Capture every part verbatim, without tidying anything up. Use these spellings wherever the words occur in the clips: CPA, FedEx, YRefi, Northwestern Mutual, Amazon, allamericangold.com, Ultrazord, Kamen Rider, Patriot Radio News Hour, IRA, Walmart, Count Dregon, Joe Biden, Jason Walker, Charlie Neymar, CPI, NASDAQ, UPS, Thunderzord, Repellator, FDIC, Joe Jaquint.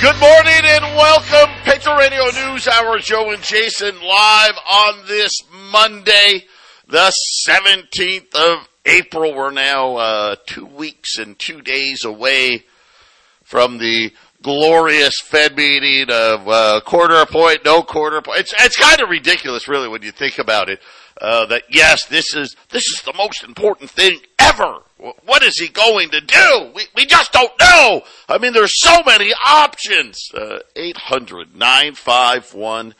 Good morning and welcome. Patriot Radio News Hour, Joe and Jason live on this Monday, the seventeenth of April. We're now uh, two weeks and two days away from the glorious Fed meeting of uh, quarter point, no quarter point. It's, it's kind of ridiculous, really, when you think about it, uh, that, yes, this is this is the most important thing ever. What is he going to do? We we just don't know. I mean, there's so many options. Uh, eight hundred nine five one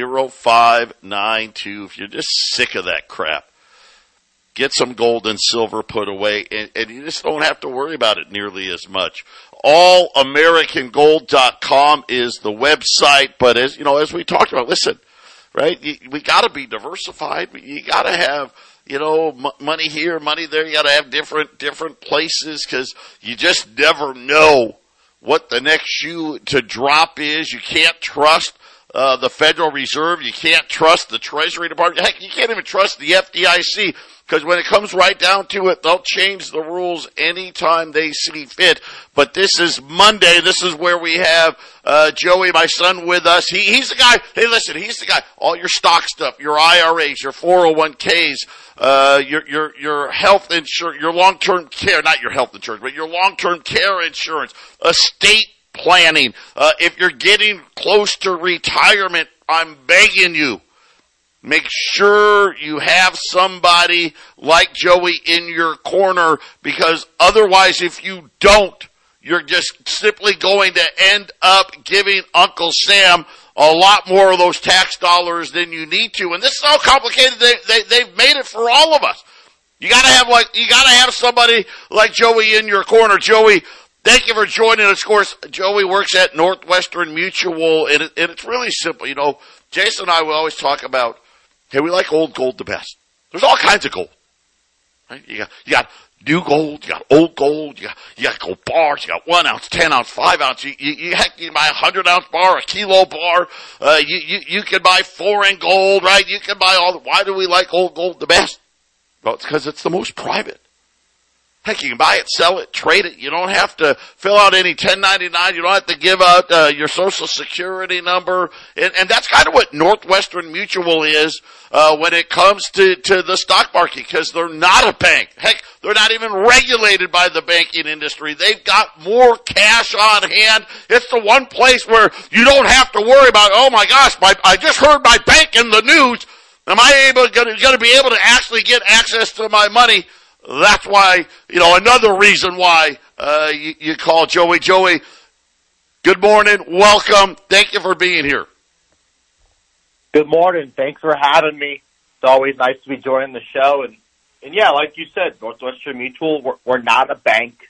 oh five nine two. If you're just sick of that crap, get some gold and silver put away, and, and you just don't have to worry about it nearly as much. all american gold dot com is the website, but as you know, as we talked about, listen, right? You, we got to be diversified. You got to have, you know, m- money here, money there. You got to have different different places because you just never know what the next shoe to drop is. You can't trust uh, the Federal Reserve. You can't trust the Treasury Department. Heck, you can't even trust the F D I C because when it comes right down to it, they'll change the rules anytime they see fit. But this is Monday. This is where we have uh, Joey, my son, with us. He, he's the guy. Hey, listen, he's the guy. All your stock stuff, your I R As, your four oh one k's. Uh, your, your, your health insurance, your long-term care, not your health insurance, but your long-term care insurance, estate planning. Uh, if you're getting close to retirement, I'm begging you, make sure you have somebody like Joey in your corner, because otherwise if you don't, you're just simply going to end up giving Uncle Sam a lot more of those tax dollars than you need to. And this is how complicated they, they, they've made it for all of us. You gotta have like, you gotta have somebody like Joey in your corner. Joey, thank you for joining us. Of course, Joey works at Northwestern Mutual, and, it, and it's really simple. You know, Jason and I will always talk about, hey, we like old gold the best. There's all kinds of gold, right? You got, you got new gold, you got old gold, you got, you got gold bars, you got one ounce, ten ounce, five ounce. You, you, you heck, you can buy a hundred ounce bar, a kilo bar. Uh, you, you, you can buy foreign gold, right? You can buy all the, why do we like old gold the best? Well, it's because it's the most private. Heck, you can buy it, sell it, trade it. You don't have to fill out any ten ninety-nine. You don't have to give out uh, your social security number. And, and that's kind of what Northwestern Mutual is uh, when it comes to, to the stock market, because they're not a bank. Heck, they're not even regulated by the banking industry. They've got more cash on hand. It's the one place where you don't have to worry about, oh, my gosh, my, I just heard my bank in the news. Am I able going to be able to actually get access to my money? That's why, you know, another reason why uh, you, you call Joey. Joey, good morning. Welcome. Thank you for being here. Good morning. Thanks for having me. It's always nice to be joining the show. And, and yeah, like you said, Northwestern Mutual, we're, we're not a bank.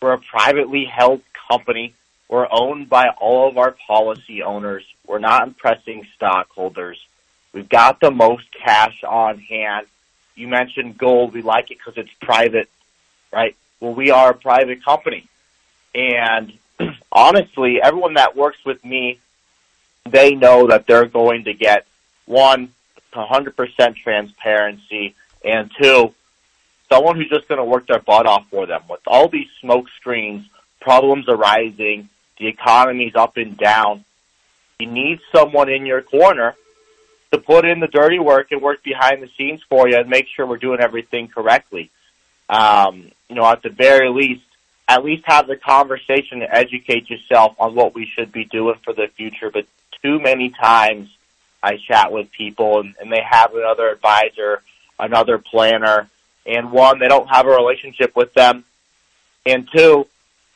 We're a privately held company. We're owned by all of our policy owners. We're not impressing stockholders. We've got the most cash on hand. You mentioned gold. We like it because it's private, right? Well, we are a private company. And honestly, everyone that works with me, they know that they're going to get, one, one hundred percent transparency, and two, someone who's just going to work their butt off for them. With all these smoke screens, problems arising, the economy's up and down, you need someone in your corner to put in the dirty work and work behind the scenes for you and make sure we're doing everything correctly. Um, you know, at the very least, at least have the conversation to educate yourself on what we should be doing for the future. But too many times I chat with people and, and they have another advisor, another planner, and one, they don't have a relationship with them, and two,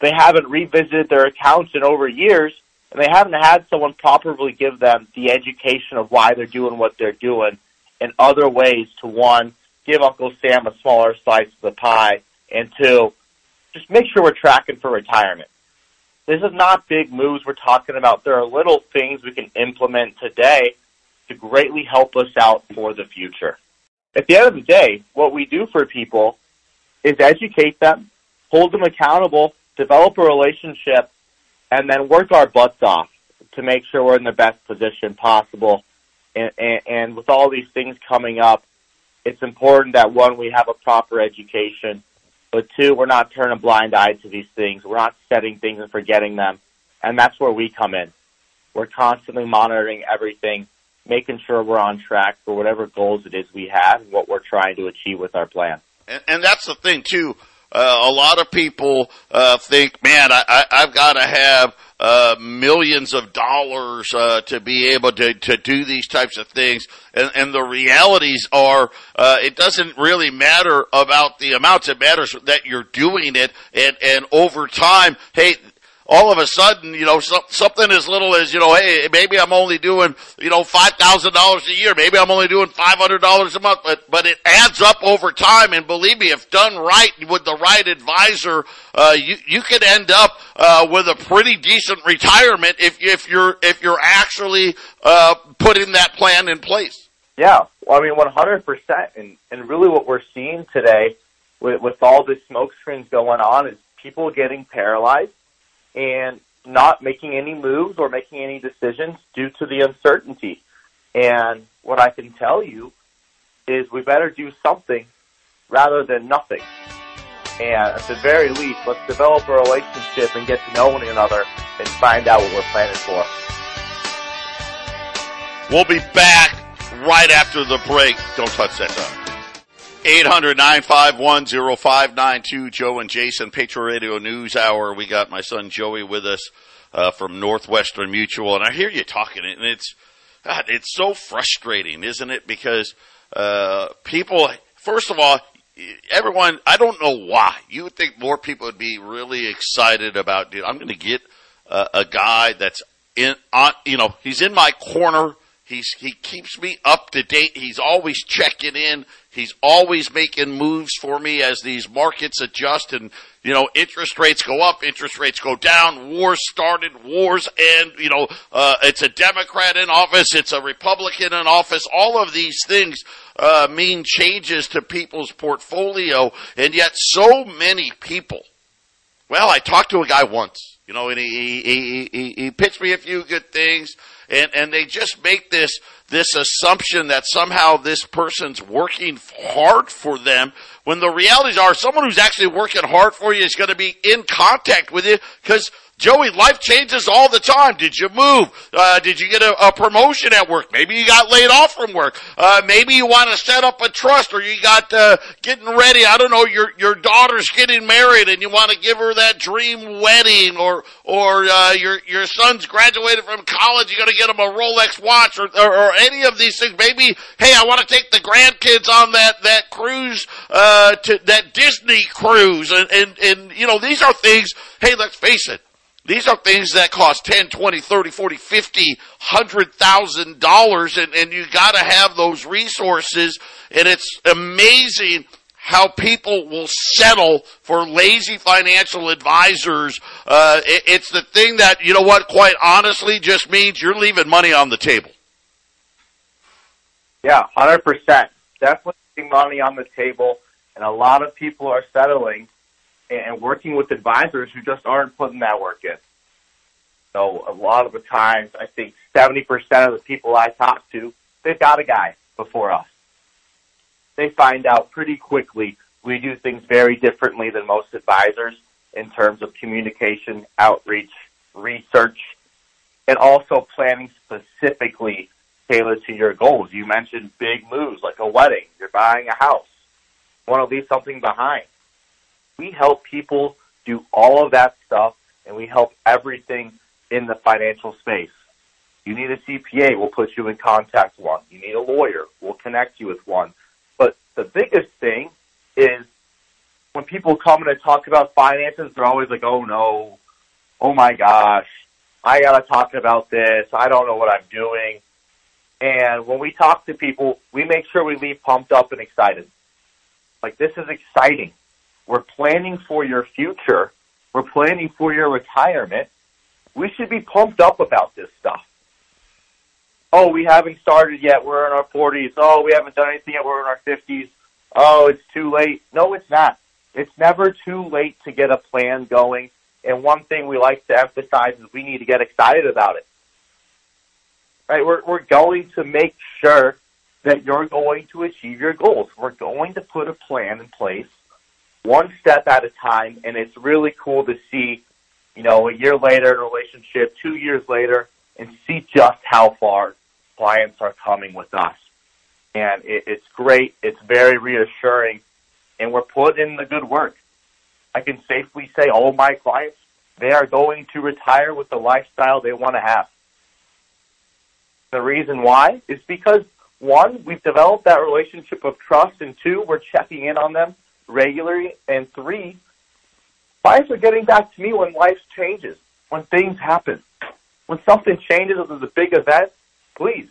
they haven't revisited their accounts in over years, and they haven't had someone properly give them the education of why they're doing what they're doing and other ways to, one, give Uncle Sam a smaller slice of the pie, and two, just make sure we're tracking for retirement. This is not big moves we're talking about. There are little things we can implement today to greatly help us out for the future. At the end of the day, what we do for people is educate them, hold them accountable, develop a relationship, and then work our butts off to make sure we're in the best position possible. And, and, and with all these things coming up, it's important that, one, we have a proper education, but two, we're not turning a blind eye to these things. We're not setting things and forgetting them, and that's where we come in. We're constantly monitoring everything, making sure we're on track for whatever goals it is we have and what we're trying to achieve with our plan. And, and that's the thing, too. Uh, a lot of people uh, think, man, I, I, I've got to have uh, millions of dollars uh, to be able to, to do these types of things. And, and the realities are uh, it doesn't really matter about the amounts. It matters that you're doing it. And, and over time, hey, all of a sudden, you know, so, something as little as, you know, hey, maybe I'm only doing, you know, five thousand dollars a year. Maybe I'm only doing five hundred dollars a month. But, but it adds up over time. And believe me, if done right with the right advisor, uh, you, you could end up, uh, with a pretty decent retirement if, if you're, if you're actually, uh, putting that plan in place. Yeah. Well, I mean, one hundred percent. And, and really what we're seeing today with, with all the smoke screens going on is people getting paralyzed and not making any moves or making any decisions due to the uncertainty. And what I can tell you is we better do something rather than nothing. And at the very least, let's develop a relationship and get to know one another and find out what we're planning for. We'll be back right after the break. Don't touch that dial. eight hundred, nine five one, oh five nine two, Joe and Jason, Patriot Radio News Hour. We got my son Joey with us uh, from Northwestern Mutual. And I hear you talking, and it's God, it's so frustrating, isn't it? Because uh, people, first of all, everyone, I don't know why. You would think more people would be really excited about, dude, I'm going to get uh, a guy that's in, on, you know, he's in my corner. He's, he keeps me up to date. He's always checking in. He's always making moves for me as these markets adjust and, you know, interest rates go up, interest rates go down, wars started, wars end, you know, uh, it's a Democrat in office, it's a Republican in office. All of these things, uh, mean changes to people's portfolio. And yet so many people, well, I talked to a guy once, you know, and he, he, he, he pitched me a few good things. And, and they just make this, this assumption that somehow this person's working hard for them, when the realities are someone who's actually working hard for you is going to be in contact with you. Because, Joey, life changes all the time. Did you move? Uh, did you get a, a promotion at work? Maybe you got laid off from work. Uh, maybe you want to set up a trust, or you got, uh, getting ready. I don't know, your, your daughter's getting married and you want to give her that dream wedding, or, or, uh, your, your son's graduated from college. You're going to get him a Rolex watch, or, or, or any of these things. Maybe, hey, I want to take the grandkids on that, that cruise, uh, to that Disney cruise. And, and, and, you know, these are things, hey, let's face it. These are things that cost ten, twenty, thirty, forty, fifty, one hundred thousand dollars, and, and you got to have those resources. And it's amazing how people will settle for lazy financial advisors. Uh, it, it's the thing that, you know what, quite honestly just means you're leaving money on the table. Yeah, one hundred percent. Definitely leaving money on the table, and a lot of people are settling and working with advisors who just aren't putting that work in. So a lot of the times, I think seventy percent of the people I talk to, they've got a guy before us. They find out pretty quickly we do things very differently than most advisors in terms of communication, outreach, research, and also planning specifically tailored to your goals. You mentioned big moves like a wedding, you're buying a house, you want to leave something behind. We help people do all of that stuff, and we help everything in the financial space. You need a C P A, we'll put you in contact with one. You need a lawyer, we'll connect you with one. But the biggest thing is when people come and talk about finances, they're always like, oh no, oh my gosh, I got to talk about this, I don't know what I'm doing. And when we talk to people, we make sure we leave pumped up and excited. Like, this is exciting. We're planning for your future. We're planning for your retirement. We should be pumped up about this stuff. Oh, we haven't started yet. We're in our forties. Oh, we haven't done anything yet. We're in our fifties. Oh, it's too late. No, it's not. It's never too late to get a plan going. And one thing we like to emphasize is we need to get excited about it. Right? We're, we're going to make sure that you're going to achieve your goals. We're going to put a plan in place one step at a time, and it's really cool to see, you know, a year later in a relationship, two years later, and see just how far clients are coming with us. And it, it's great. It's very reassuring. And we're putting in the good work. I can safely say all my clients, they are going to retire with the lifestyle they want to have. The reason why is because, one, we've developed that relationship of trust, and two, we're checking in on them regularly, and three, clients are getting back to me when life changes, when things happen. When something changes or there's a big event, please,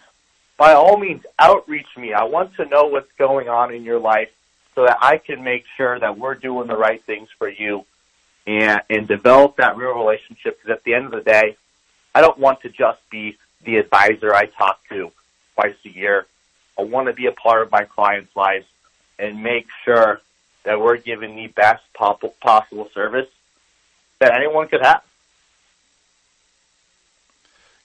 by all means, outreach me. I want to know what's going on in your life so that I can make sure that we're doing the right things for you and, and develop that real relationship, because at the end of the day, I don't want to just be the advisor I talk to twice a year. I want to be a part of my clients' lives and make sure that we're giving the best possible service that anyone could have.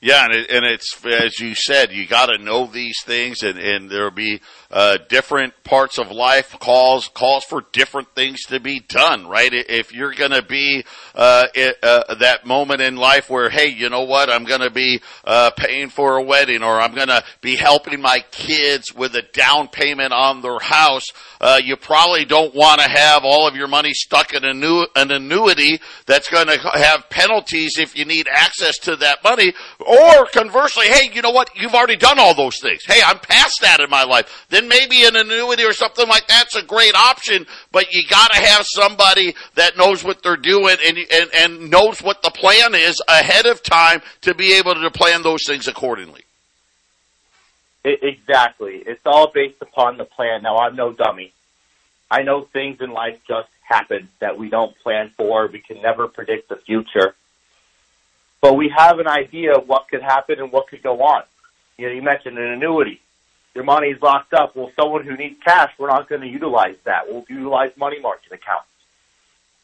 Yeah, and, it, and it's, as you said, you got to know these things, and, and there'll be uh, different parts of life calls calls for different things to be done, right? If you're going to be uh, it, uh, that moment in life where, hey, you know what, I'm going to be uh, paying for a wedding, or I'm going to be helping my kids with a down payment on their house, uh, you probably don't want to have all of your money stuck in annu- an annuity that's going to have penalties if you need access to that money. Or conversely, hey, you know what? You've already done all those things. Hey, I'm past that in my life. Then maybe an annuity or something like that's a great option, but you got to have somebody that knows what they're doing and, and and knows what the plan is ahead of time to be able to plan those things accordingly. Exactly. It's all based upon the plan. Now, I'm no dummy. I know things in life just happen that we don't plan for. We can never predict the future. But we have an idea of what could happen and what could go on. You know, you mentioned an annuity. Your money is locked up. Well, someone who needs cash, we're not going to utilize that. We'll utilize money market accounts.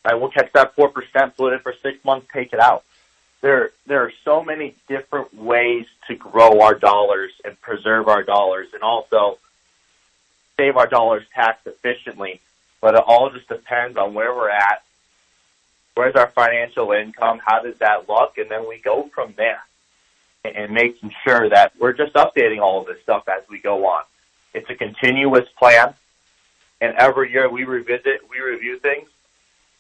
Right? We'll catch that four percent, put it for six months, take it out. There, there are so many different ways to grow our dollars and preserve our dollars and also save our dollars tax efficiently. But it all just depends on where we're at. Where's our financial income? How does that look? And then we go from there and making sure that we're just updating all of this stuff as we go on. It's a continuous plan, and every year we revisit, we review things.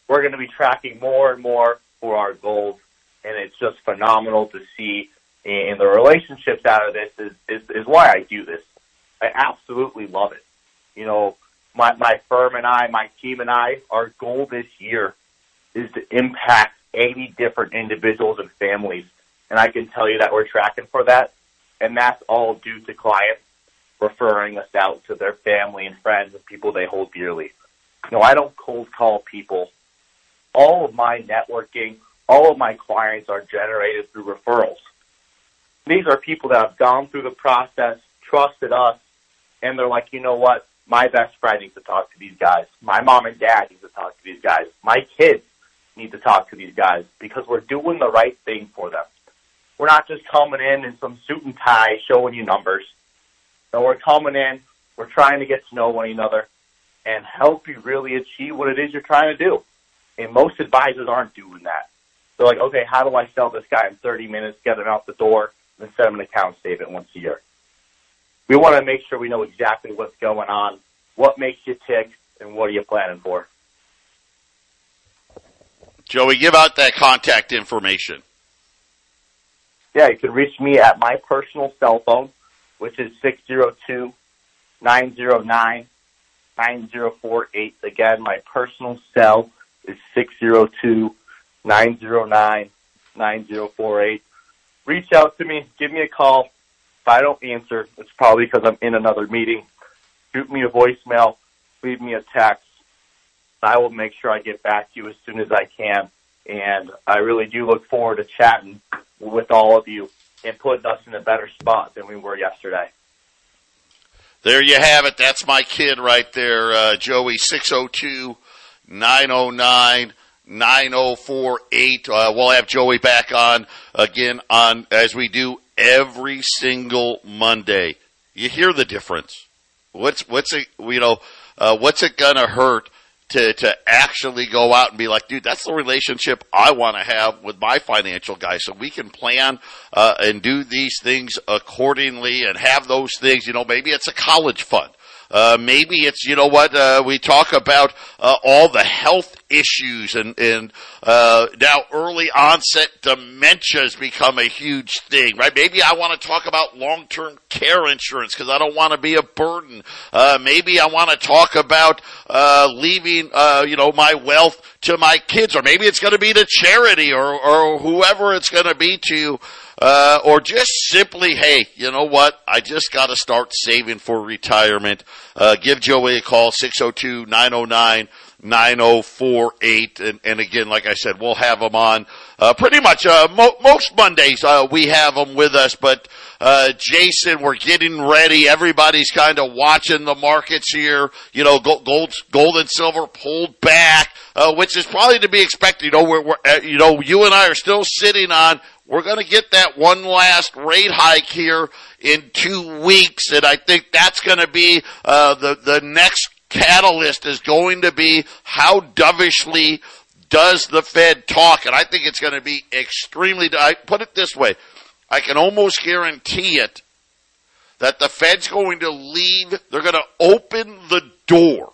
We're going to be tracking more and more for our goals, and it's just phenomenal to see. And the relationships out of this is, is, is why I do this. I absolutely love it. You know, my, my firm and I, my team and I, our goal this year is to impact eighty different individuals and families. And I can tell you that we're tracking for that. And that's all due to clients referring us out to their family and friends and people they hold dearly. No, I don't cold call people. All of my networking, all of my clients are generated through referrals. These are people that have gone through the process, trusted us, and they're like, you know what? My best friend needs to talk to these guys. My mom and dad needs to talk to these guys. My kids need to talk to these guys because we're doing the right thing for them. We're not just coming in in some suit and tie showing you numbers. No, we're coming in, we're trying to get to know one another and help you really achieve what it is you're trying to do. And most advisors aren't doing that. They're like, okay, how do I sell this guy in thirty minutes, get him out the door, and set him an account statement once a year? We want to make sure we know exactly what's going on, what makes you tick, and what are you planning for. Joey, give out that contact information. Yeah, you can reach me at my personal cell phone, which is six oh two, nine oh nine, nine oh four eight. Again, my personal cell is six oh two, nine oh nine, nine oh four eight. Reach out to me. Give me a call. If I don't answer, it's probably because I'm in another meeting. Shoot me a voicemail. Leave me a text. I will make sure I get back to you as soon as I can And I really do look forward to chatting with all of you and putting us in a better spot than we were yesterday. There you have it. That's my kid right there, uh, Joey, six oh two, nine oh nine, nine oh four eight. Uh, we'll have Joey back on again on as we do every single Monday. You hear the difference. What's what's it, you know, uh, what's it gonna hurt to to actually go out and be like, dude, that's the relationship I want to have with my financial guy, so we can plan uh, and do these things accordingly and have those things. You know, maybe it's a college fund. Uh, maybe it's, you know what, uh, we talk about uh, all the health issues and, and uh, now early onset dementia has become a huge thing, right? Maybe I want to talk about long-term care insurance because I don't want to be a burden. Uh, maybe I want to talk about uh, leaving, uh, you know, my wealth to my kids, or maybe it's going to be to charity or, or whoever it's going to be to. Uh, or just simply, hey, you know what? I just got to start saving for retirement. Uh, give Joey a call, six oh two, nine oh nine, nine oh four eight. And, and again, like I said, we'll have him on uh, pretty much uh, mo- most Mondays. Uh, we have him with us. But, uh, Jason, we're getting ready. Everybody's kind of watching the markets here. You know, gold, gold, gold and silver pulled back, uh, which is probably to be expected. You know, we're, we're, you know, you and I are still sitting on. We're going to get that one last rate hike here in two weeks, and I think that's going to be uh, the the next catalyst is going to be how dovishly does the Fed talk, and I think it's going to be extremely. I put it this way, I can almost guarantee it that the Fed's going to leave. They're going to open the door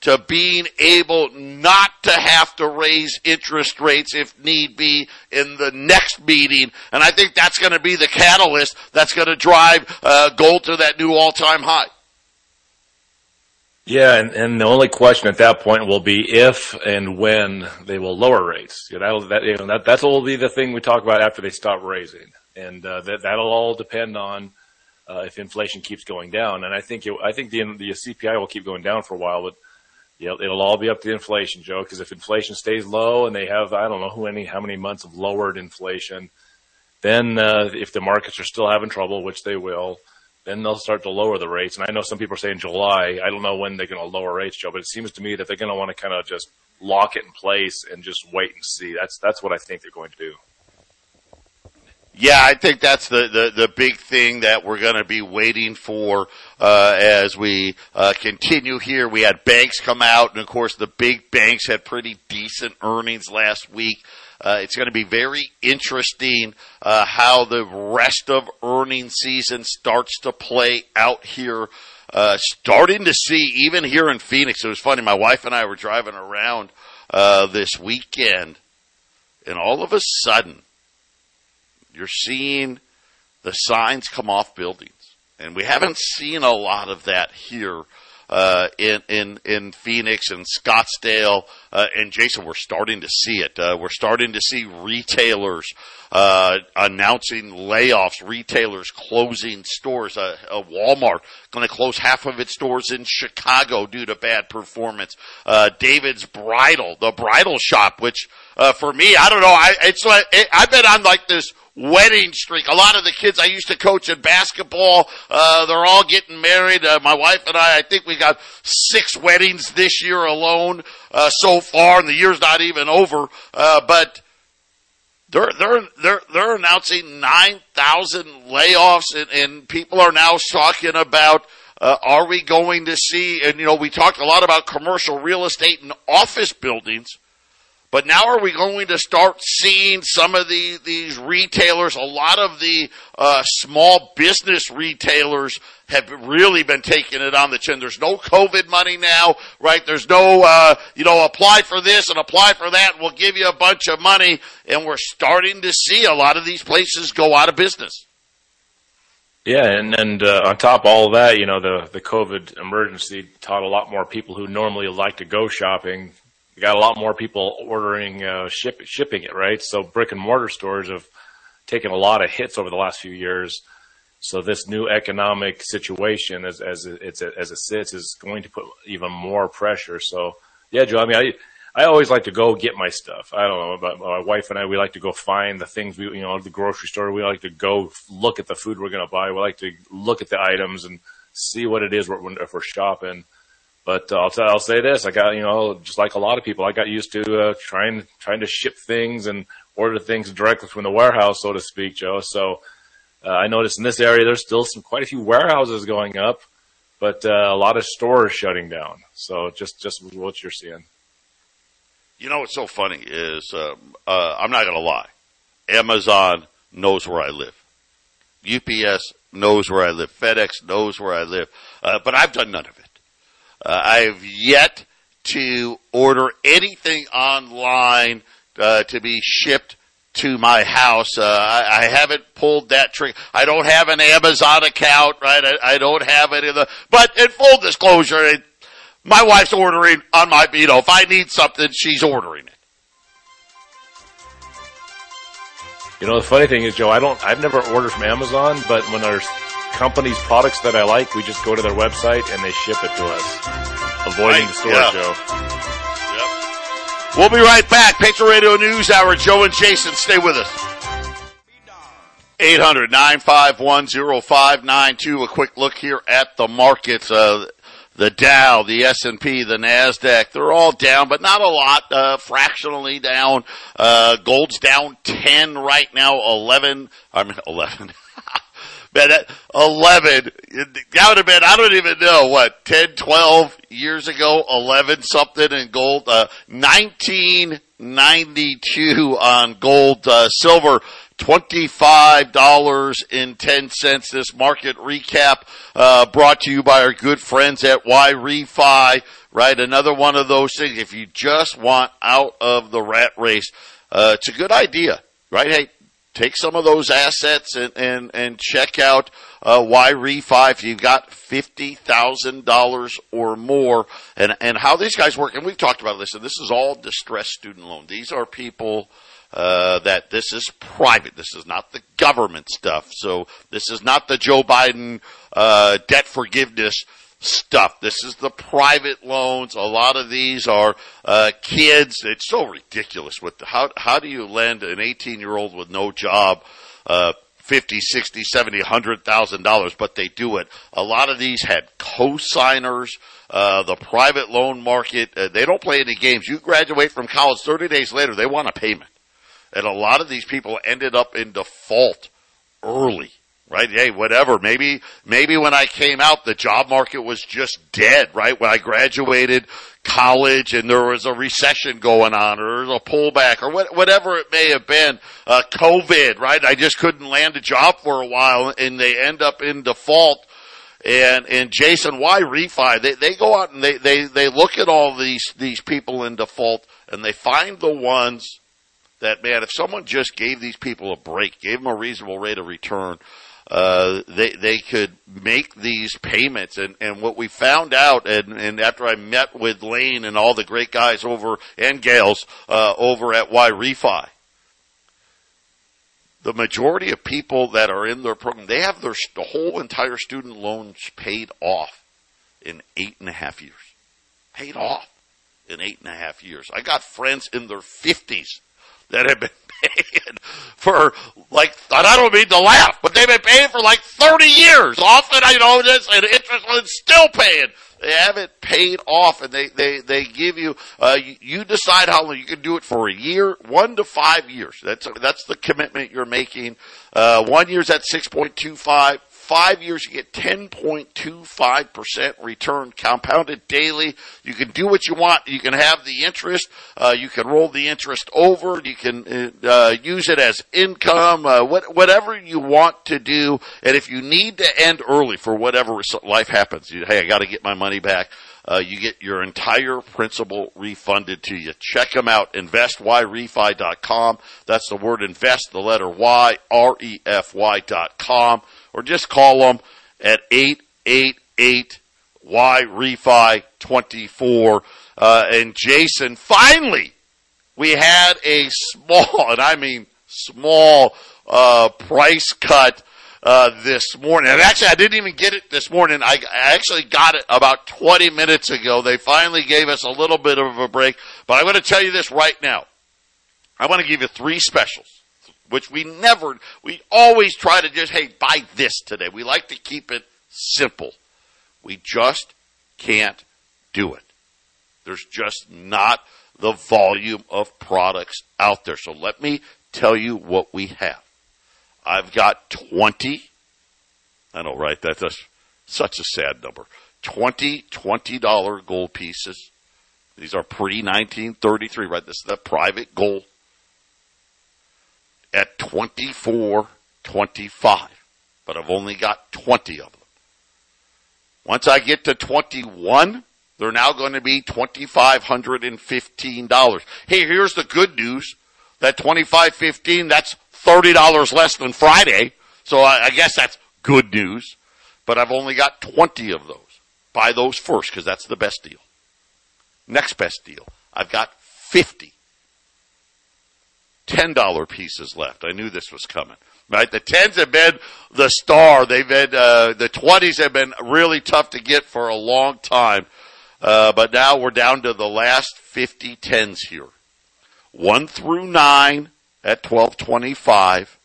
to being able not to have to raise interest rates if need be in the next meeting. And I think that's going to be the catalyst that's going to drive uh, gold to that new all-time high. Yeah, and, and the only question at that point will be if and when they will lower rates. You know, that, you know, that, that'll be the thing we talk about after they stop raising. And uh, that, that'll all depend on uh, if inflation keeps going down. And I think it, I think the, the C P I will keep going down for a while, but yeah, it'll all be up to the inflation, Joe, because if inflation stays low and they have, I don't know who any, how many months of lowered inflation, then uh, if the markets are still having trouble, which they will, then they'll start to lower the rates. And I know some people are saying July. I don't know when they're going to lower rates, Joe, but it seems to me that they're going to want to kind of just lock it in place and just wait and see. That's that's what I think they're going to do. Yeah, I think that's the, the, the big thing that we're going to be waiting for uh, as we uh, continue here. We had banks come out, and, of course, the big banks had pretty decent earnings last week. Uh, it's going to be very interesting uh, how the rest of earnings season starts to play out here. Uh, starting to see, even here in Phoenix, it was funny. My wife and I were driving around uh, this weekend, and all of a sudden, you're seeing the signs come off buildings. And we haven't seen a lot of that here uh, in, in in Phoenix and Scottsdale. Uh, and, Jason, we're starting to see it. Uh, we're starting to see retailers uh, announcing layoffs, retailers closing stores. Uh, uh, Walmart going to close half of its stores in Chicago due to bad performance. Uh, David's Bridal, the bridal shop, which uh, for me, I don't know. I, it's like, it, I've been on like this wedding streak. A lot of the kids I used to coach in basketball, uh, they're all getting married. Uh, my wife and I, I think we got six weddings this year alone uh, so far, and the year's not even over. Uh, but they're they're they're they're announcing nine thousand layoffs, and, and people are now talking about. Uh, are we going to see? And you know, we talked a lot about commercial real estate and office buildings. But now are we going to start seeing some of the, these retailers, a lot of the uh, small business retailers have really been taking it on the chin. There's no COVID money now, right? There's no, uh, you know, apply for this and apply for that, and we'll give you a bunch of money. And we're starting to see a lot of these places go out of business. Yeah, and, and uh, on top of all of that, you know, the, the COVID emergency taught a lot more people who normally like to go shopping. You got a lot more people ordering, uh, ship, shipping it, right? So brick and mortar stores have taken a lot of hits over the last few years. So this new economic situation, as as it's as it sits, is going to put even more pressure. So yeah, Joe. I mean, I I always like to go get my stuff. I don't know, but my wife and I, we like to go find the things we, you know, at the grocery store. We like to go look at the food we're going to buy. We like to look at the items and see what it is if we're shopping. But I'll tell, I'll say this: I got, you know, just like a lot of people, I got used to uh, trying trying to ship things and order things directly from the warehouse, so to speak, Joe. So uh, I noticed in this area there's still some quite a few warehouses going up, but uh, a lot of stores shutting down. So just just what you're seeing. You know what's so funny is, um, uh, I'm not going to lie, Amazon knows where I live. U P S knows where I live. FedEx knows where I live. Uh, but I've done none of it. Uh, I have yet to order anything online uh, to be shipped to my house. Uh, I, I haven't pulled that trigger. I don't have an Amazon account, right? I, I don't have any of the – but in full disclosure, it, my wife's ordering on my, you know, if I need something, she's ordering it. You know, the funny thing is, Joe, I don't, I've never ordered from Amazon, but when there's companies' products that I like, we just go to their website and they ship it to us. Avoiding right. the store, yeah. Joe. Yep. We'll be right back. Patriot Radio News Hour. Joe and Jason, stay with us. eight hundred, nine five one, oh five nine two. A quick look here at the markets. Uh, The Dow, the S and P, the NASDAQ, they're all down, but not a lot, uh, fractionally down. Uh, gold's down ten right now, eleven, I mean eleven. Man, that, eleven, that would have been, I don't even know, what, ten, twelve years ago, eleven something in gold, uh, nineteen ninety-two on gold, uh, silver. twenty-five dollars and ten cents. This market recap, uh, brought to you by our good friends at YRefi, right? Another one of those things. If you just want out of the rat race, uh, it's a good idea, right? Hey, take some of those assets and, and, and check out, uh, YRefi if you've got fifty thousand dollars or more. And, and how these guys work, and we've talked about this, and this is all distressed student loan. These are people, Uh, that this is private. This is not the government stuff. So this is not the Joe Biden, uh, debt forgiveness stuff. This is the private loans. A lot of these are, uh, kids. It's so ridiculous with the, how, how do you lend an eighteen year old with no job, uh, fifty, sixty, seventy, one hundred thousand dollars, but they do it. A lot of these had co-signers. Uh, the private loan market, uh, they don't play any games. You graduate from college thirty days later, they want a payment. And a lot of these people ended up in default early, right? Hey, whatever. Maybe, maybe when I came out, the job market was just dead, right? When I graduated college and there was a recession going on or a pullback or what, whatever it may have been, uh, COVID, right? I just couldn't land a job for a while and they end up in default. And, and Jason, why refi? They, they go out and they, they, they look at all these, these people in default and they find the ones that, man, if someone just gave these people a break, gave them a reasonable rate of return, uh, they they could make these payments. And, and what we found out, and, and after I met with Lane and all the great guys over, and Gales, uh, over at YRefi, the majority of people that are in their program, they have their the whole entire student loans paid off in eight and a half years. Paid off in eight and a half years. I got friends in their fifties that have been paying for, like, and I don't mean to laugh, but they've been paying for like thirty years. Often I know this, and interest is still paying. They haven't paid off, and they, they, they give you, uh, you decide how long. You can do it for a year, one to five years. That's, that's the commitment you're making. Uh, one year's at six point two five. Five years, you get ten point two five percent return compounded daily. You can do what you want. You can have the interest. Uh, you can roll the interest over. You can uh, use it as income, uh, what, whatever you want to do. And if you need to end early for whatever life happens, you, hey, I got to get my money back. Uh, you get your entire principal refunded to you. Check them out, invest y refi dot com. That's the word invest, the letter Y, R E F Y dot com. Or just call them at eight eight eight Y refi two four. Uh, and Jason, finally, we had a small, and I mean small, uh, price cut uh, this morning. And actually, I didn't even get it this morning. I, I actually got it about twenty minutes ago. They finally gave us a little bit of a break. But I'm going to tell you this right now. I want to give you three specials, which we never, we always try to just, hey, buy this today. We like to keep it simple. We just can't do it. There's just not the volume of products out there. So let me tell you what we have. I've got twenty. I know, right? That's a, such a sad number. twenty twenty dollar gold pieces. These are pre-nineteen thirty-three, right? This is the private gold. At twenty-four twenty-five, but I've only got twenty of them. Once I get to twenty-one, they're now going to be two thousand five hundred fifteen dollars. Hey, here's the good news. That twenty-five fifteen, that's thirty dollars less than Friday. So I, I guess that's good news. But I've only got twenty of those. Buy those first because that's the best deal. Next best deal, I've got fifty. ten dollar pieces left. I knew this was coming, right? The tens have been the star. They've been, uh, the twenties have been really tough to get for a long time. Uh, but now we're down to the last fifty tens here. One through nine at twelve twenty-five,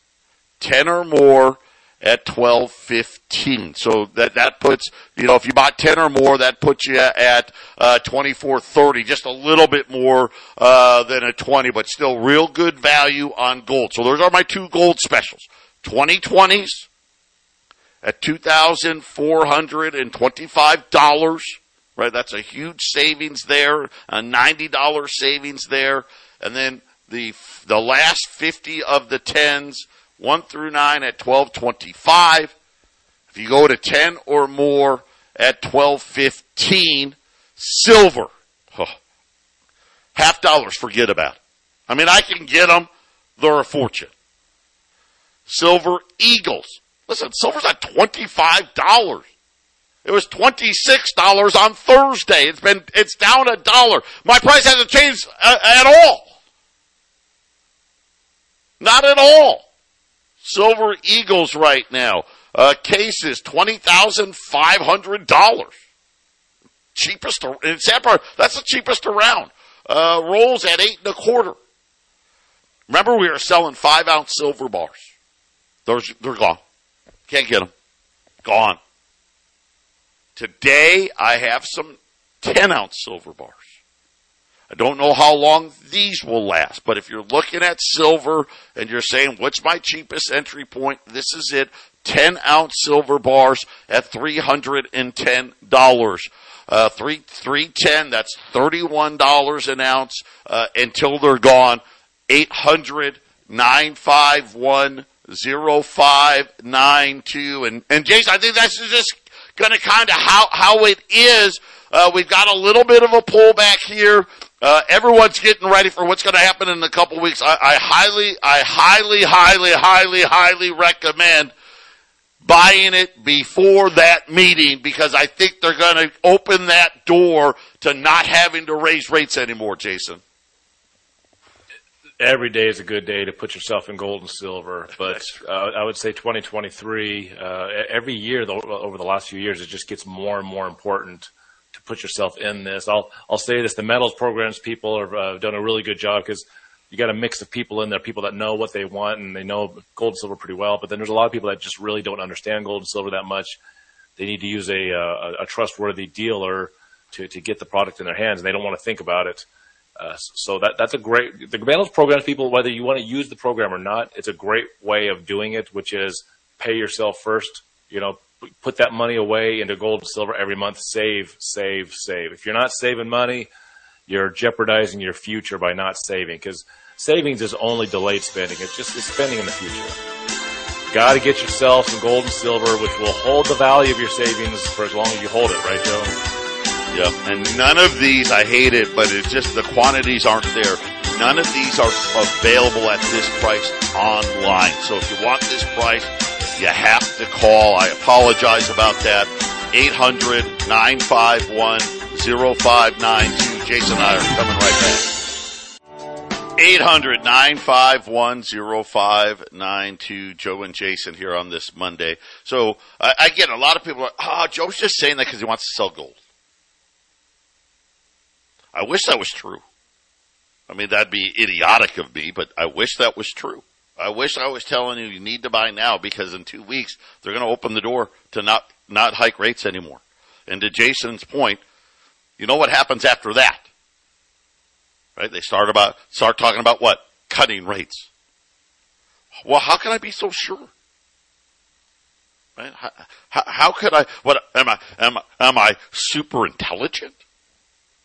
ten or more at twelve fifteen. So that, that puts, you know, if you bought ten or more, that puts you at, uh, twenty-four thirty, just a little bit more, uh, than a twenty, but still real good value on gold. So those are my two gold specials. twenty twenties at two thousand four hundred twenty-five dollars, right? That's a huge savings there, a ninety dollar savings there. And then the, the last fifty of the tens, one through nine at twelve twenty-five. If you go to ten or more at twelve fifteen, silver. Oh. Half dollars, forget about it. I mean, I can get them. They're a fortune. Silver eagles. Listen, silver's at twenty-five dollars. It was twenty-six dollars on Thursday. It's been, it's down a dollar. My price hasn't changed at all. Not at all. Silver eagles right now. Uh, cases, twenty thousand five hundred dollars. Cheapest, in Sanpar, that's the cheapest around. Uh, rolls at eight and a quarter. Remember, we were selling five ounce silver bars. They're, they're gone. Can't get them. Gone. Today, I have some ten ounce silver bars. I don't know how long these will last, but if you're looking at silver and you're saying, what's my cheapest entry point? This is it. ten ounce silver bars at three hundred ten dollars. Uh, three, three ten, that's thirty-one dollars an ounce, uh, until they're gone. eight hundred nine five one oh five nine two. And, and Jason, I think that's just going to kind of how, how it is. Uh, we've got a little bit of a pullback here. Uh, everyone's getting ready for what's going to happen in a couple weeks. I, I highly, I highly, highly, highly, highly recommend buying it before that meeting because I think they're going to open that door to not having to raise rates anymore, Jason. Every day is a good day to put yourself in gold and silver, but uh, I would say twenty twenty-three, uh, every year the, over the last few years, it just gets more and more important to put yourself in this. I'll I'll say this, the metals programs people have uh, done a really good job because you got a mix of people in there, people that know what they want and they know gold and silver pretty well, but then there's a lot of people that just really don't understand gold and silver that much. They need to use a a, a trustworthy dealer to, to get the product in their hands, and they don't want to think about it. Uh, so that that's a great – the metals programs people, whether you want to use the program or not, it's a great way of doing it, which is pay yourself first, you know, put that money away into gold and silver every month. Save, save, save. If you're not saving money, you're jeopardizing your future by not saving because savings is only delayed spending. It's just it's spending in the future. Got to get yourself some gold and silver, which will hold the value of your savings for as long as you hold it, right, Joe? Yep. And none of these, I hate it, but it's just the quantities aren't there. None of these are available at this price online. So if you want this price, you have to call. I apologize about that. eight hundred nine five one oh five nine two. Jason and I are coming right back. eight hundred nine five one oh five nine two. Joe and Jason here on this Monday. So I, I get a lot of people are, oh, Joe's just saying that because he wants to sell gold. I wish that was true. I mean, that'd be idiotic of me, but I wish that was true. I wish I was telling you you need to buy now because in two weeks they're going to open the door to not, not hike rates anymore. And to Jason's point, you know what happens after that, right? They start about start talking about what? Cutting rates. Well, how can I be so sure? Right? How, how, how could I? What am I? Am I? Am I super intelligent?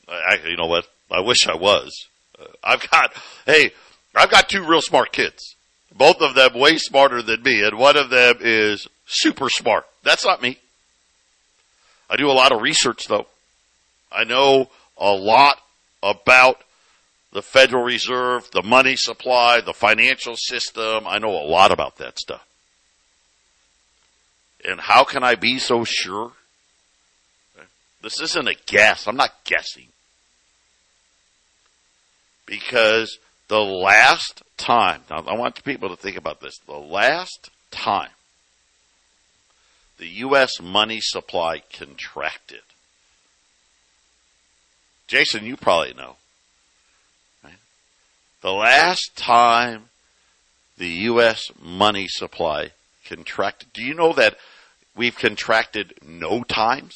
I, you know what? I wish I was. Uh, I've got, hey, I've got two real smart kids. Both of them way smarter than me, and one of them is super smart. That's not me. I do a lot of research, though. I know a lot about the Federal Reserve, the money supply, the financial system. I know a lot about that stuff. And how can I be so sure? This isn't a guess. I'm not guessing. Because the last time, now I want people to think about this, the last time the U S money supply contracted, Jason, you probably know, right? The last time the U S money supply contracted, do you know that we've contracted no times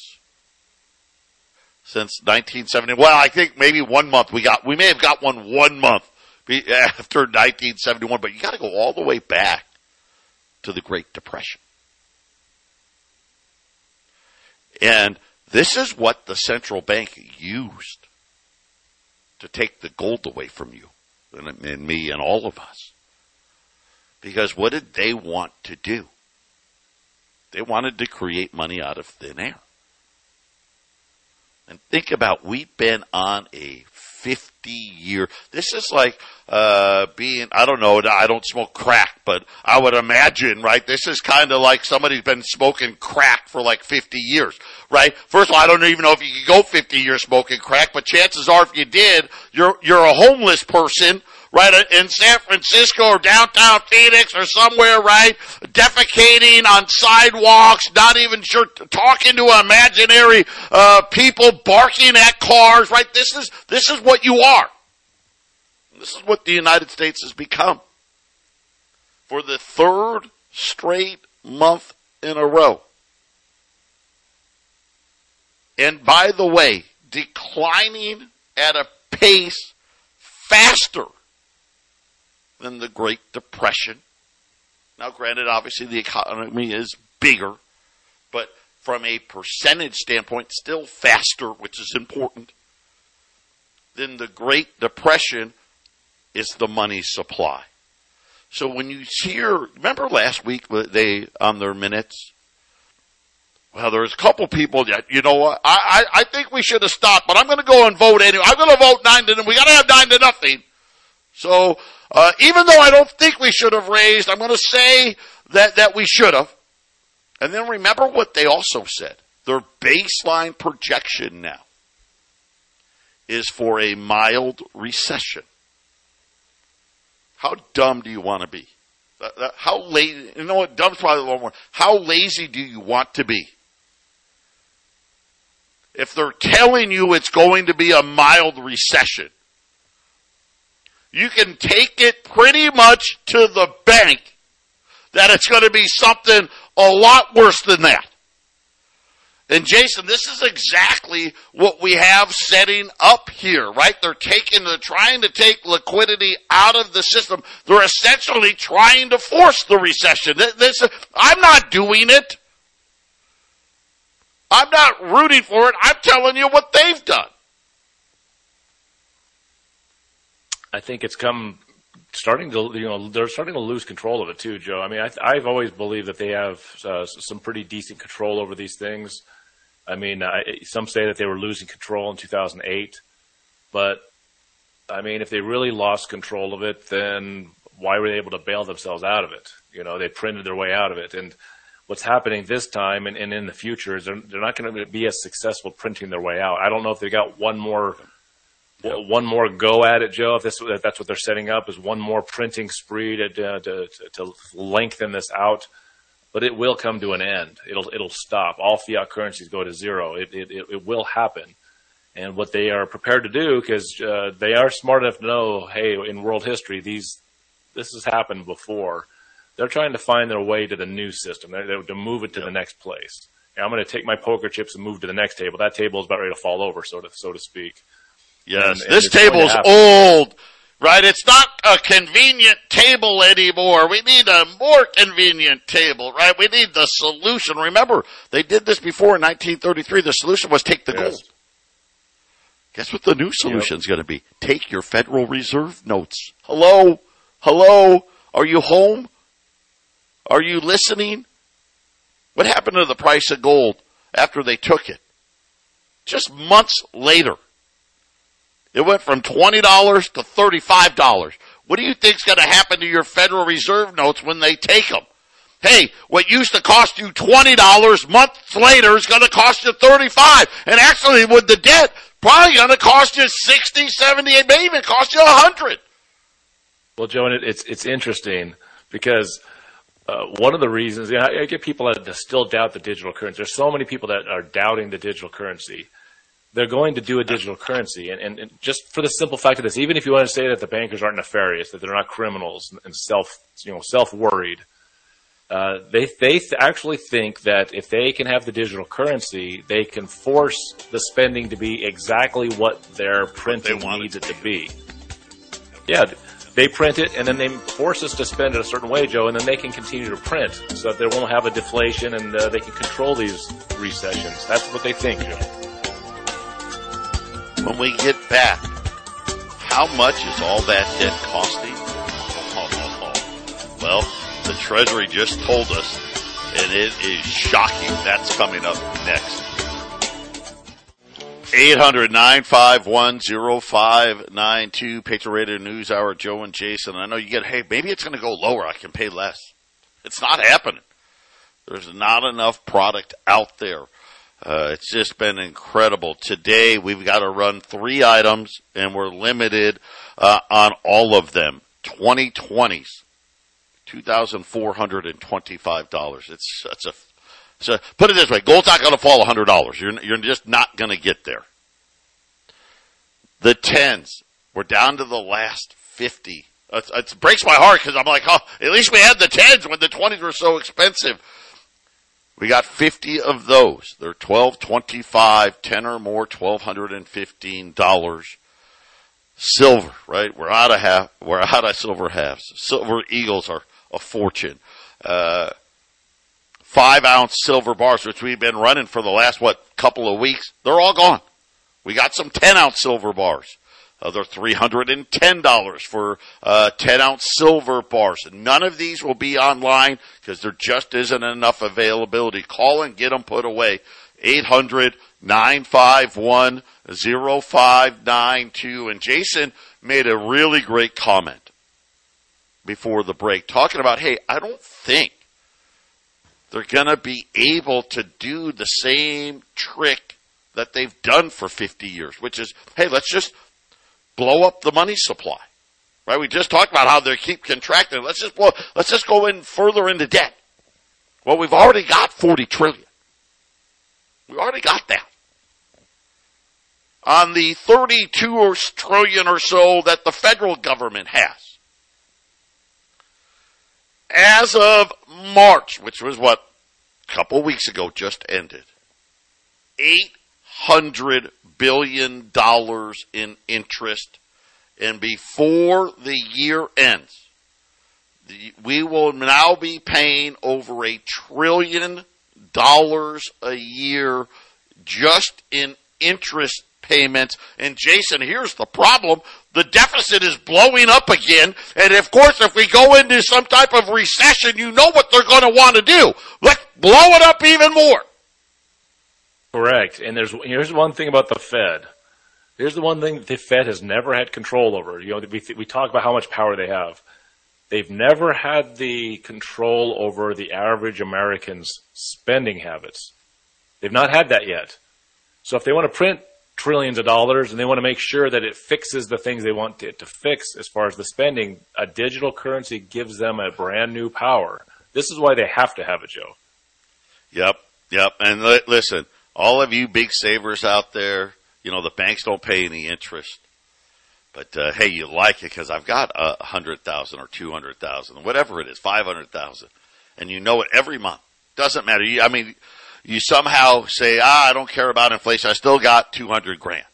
since nineteen seventy? Well, I think maybe one month we got, we may have got one one month after nineteen seventy-one, but you got to go all the way back to the Great Depression. And this is what the central bank used to take the gold away from you and, and me and all of us. Because what did they want to do? They wanted to create money out of thin air. And think about, we've been on a fifty-year, this is like uh, being, I don't know, I don't smoke crack, but I would imagine, right, this is kind of like somebody's been smoking crack for like fifty years, right? First of all, I don't even know if you could go fifty years smoking crack, but chances are if you did, you're you're a homeless person, right, in San Francisco or downtown Phoenix or somewhere, right, defecating on sidewalks, not even sure, talking to imaginary uh, people, barking at cars, right? This is this is what you are. This is what the United States has become. For the third straight month in a row. And by the way, declining at a pace faster than the Great Depression. Now, granted, obviously the economy is bigger, but from a percentage standpoint, still faster, which is important. Then the Great Depression is the money supply. So when you hear, remember last week they on their minutes? Well, there's a couple people that, you know what, I, I, I think we should have stopped, but I'm going to go and vote anyway. I'm going to vote nine to nothing. We got to have nine to nothing. So, uh, even though I don't think we should have raised, I'm going to say that, that we should have. And then remember what they also said. Their baseline projection now is for a mild recession. How dumb do you want to be? How lazy, you know what, dumb's probably a little more. How lazy do you want to be? If they're telling you it's going to be a mild recession, you can take it pretty much to the bank that it's going to be something a lot worse than that. And Jason, this is exactly what we have setting up here, right? They're taking, they're trying to take liquidity out of the system. They're essentially trying to force the recession. This, I'm not doing it. I'm not rooting for it. I'm telling you what they've done. I think it's come starting to, you know, they're starting to lose control of it too, Joe. I mean, I, I've always believed that they have uh, some pretty decent control over these things. I mean, I, some say that they were losing control in two thousand eight, but I mean, if they really lost control of it, then why were they able to bail themselves out of it? You know, they printed their way out of it. And what's happening this time and, and in the future is they're, they're not going to be as successful printing their way out. I don't know if they got one more one more go at it, Joe, if, this, if that's what they're setting up, is one more printing spree to, to, to, to lengthen this out. But it will come to an end. It'll it'll stop. All fiat currencies go to zero. It it, it will happen. And what they are prepared to do, because uh, they are smart enough to know, hey, in world history, these this has happened before. They're trying to find their way to the new system. They're, they're to move it to yeah. the next place. And I'm going to take my poker chips and move to the next table. That table is about ready to fall over, so to so to speak. Yes, and, and this table's old, right? It's not a convenient table anymore. We need a more convenient table, right? We need the solution. Remember, they did this before in nineteen thirty-three. The solution was take the yes. gold. Guess what the new solution is yep. going to be? Take your Federal Reserve notes. Hello? Hello? Are you home? Are you listening? What happened to the price of gold after they took it? Just months later, it went from twenty dollars to thirty-five dollars. What do you think is going to happen to your Federal Reserve notes when they take them? Hey, what used to cost you twenty dollars months later is going to cost you thirty-five dollars. And actually, with the debt, probably going to cost you sixty, seventy, and maybe even cost you a hundred. Well, Joe, and it, it's it's interesting because uh, one of the reasons, you know, I, I get people that still doubt the digital currency. There's so many people that are doubting the digital currency. They're going to do a digital currency, and, and, and just for the simple fact of this, even if you want to say that the bankers aren't nefarious, that they're not criminals and self, you know, self-worried, uh, they they th- actually think that if they can have the digital currency, they can force the spending to be exactly what their printing what needs it to be. Yeah, they print it, and then they force us to spend it a certain way, Joe, and then they can continue to print so that they won't have a deflation and uh, they can control these recessions. That's what they think, Joe. When we get back, how much is all that debt costing? Oh, oh, oh. Well, the Treasury just told us, and it is shocking. That's coming up next. eight hundred, nine five one, oh five nine two, Patriot Radio News Hour, Joe and Jason. I know you get, hey, maybe it's going to go lower. I can pay less. It's not happening. There's not enough product out there. Uh, it's just been incredible. Today, we've got to run three items, and we're limited uh, on all of them. twenty twenties, two thousand four hundred twenty-five dollars. It's, it's, a, it's a, put it this way, gold's not going to fall one hundred dollars. You're, you're just not going to get there. The tens, we're down to the last fifty. It's, it breaks my heart because I'm like, oh, at least we had the tens when the twenties were so expensive. We got fifty of those. They're twelve twenty-five, ten or more, one thousand two hundred fifteen dollars. Silver, right? We're out of half. We're out of silver halves. Silver eagles are a fortune. Uh, five ounce silver bars, which we've been running for the last, what, couple of weeks, they're all gone. We got some ten ounce silver bars. Uh, they're three hundred ten dollars for uh, ten-ounce silver bars. None of these will be online because there just isn't enough availability. Call and get them put away. eight hundred, nine five one, oh five nine two. And Jason made a really great comment before the break talking about, hey, I don't think they're going to be able to do the same trick that they've done for fifty years, which is, hey, let's just blow up the money supply, right? We just talked about how they keep contracting. Let's just blow, let's just go in further into debt. Well, we've already got forty trillion. We already got that. On the thirty-two trillion or so that the federal government has. As of March, which was what, a couple weeks ago just ended, eight hundred billion dollars in interest, and before the year ends, the, we will now be paying over a trillion dollars a year just in interest payments. And Jason, here's the problem. The deficit is blowing up again. And of course, if we go into some type of recession, you know what they're going to want to do. Let's blow it up even more. Correct. And there's here's one thing about the Fed. Here's the one thing that the Fed has never had control over. You know, we th- we talk about how much power they have. They've never had the control over the average American's spending habits. They've not had that yet. So if they want to print trillions of dollars, and they want to make sure that it fixes the things they want it to fix as far as the spending. A digital currency gives them a brand new power. This is why they have to have it, Joe. Yep, yep. And l- listen, all of you big savers out there, you know, the banks don't pay any interest. But, uh, hey, you like it because I've got uh, one hundred thousand or two hundred thousand, whatever it is, five hundred thousand. And you know it every month. Doesn't matter. You, I mean, you somehow say, ah, I don't care about inflation. I still got two hundred grand.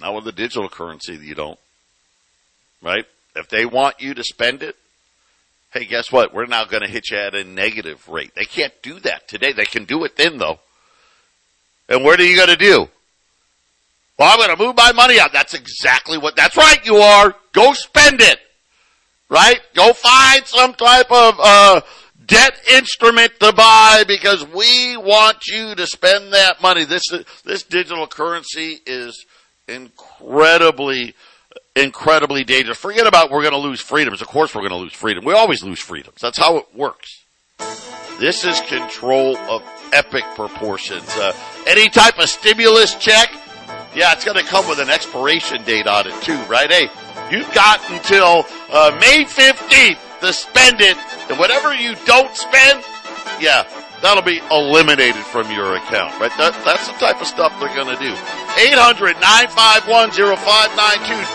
Now with the digital currency, you don't. Right? If they want you to spend it, hey, guess what? We're now going to hit you at a negative rate. They can't do that today. They can do it then, though. And what are you going to do? Well, I'm going to move my money out. That's exactly what, that's right, you are. Go spend it. Right? Go find some type of uh debt instrument to buy because we want you to spend that money. This this digital currency is incredibly, incredibly dangerous. Forget about we're going to lose freedoms. Of course we're going to lose freedom. We always lose freedoms. That's how it works. This is control of epic proportions. Uh, any type of stimulus check, yeah, it's going to come with an expiration date on it too, right? Hey, you've got until uh, May fifteenth to spend it. And whatever you don't spend, yeah, that'll be eliminated from your account, right? That, that's the type of stuff they're going to do. eight hundred, nine five one, oh five nine two.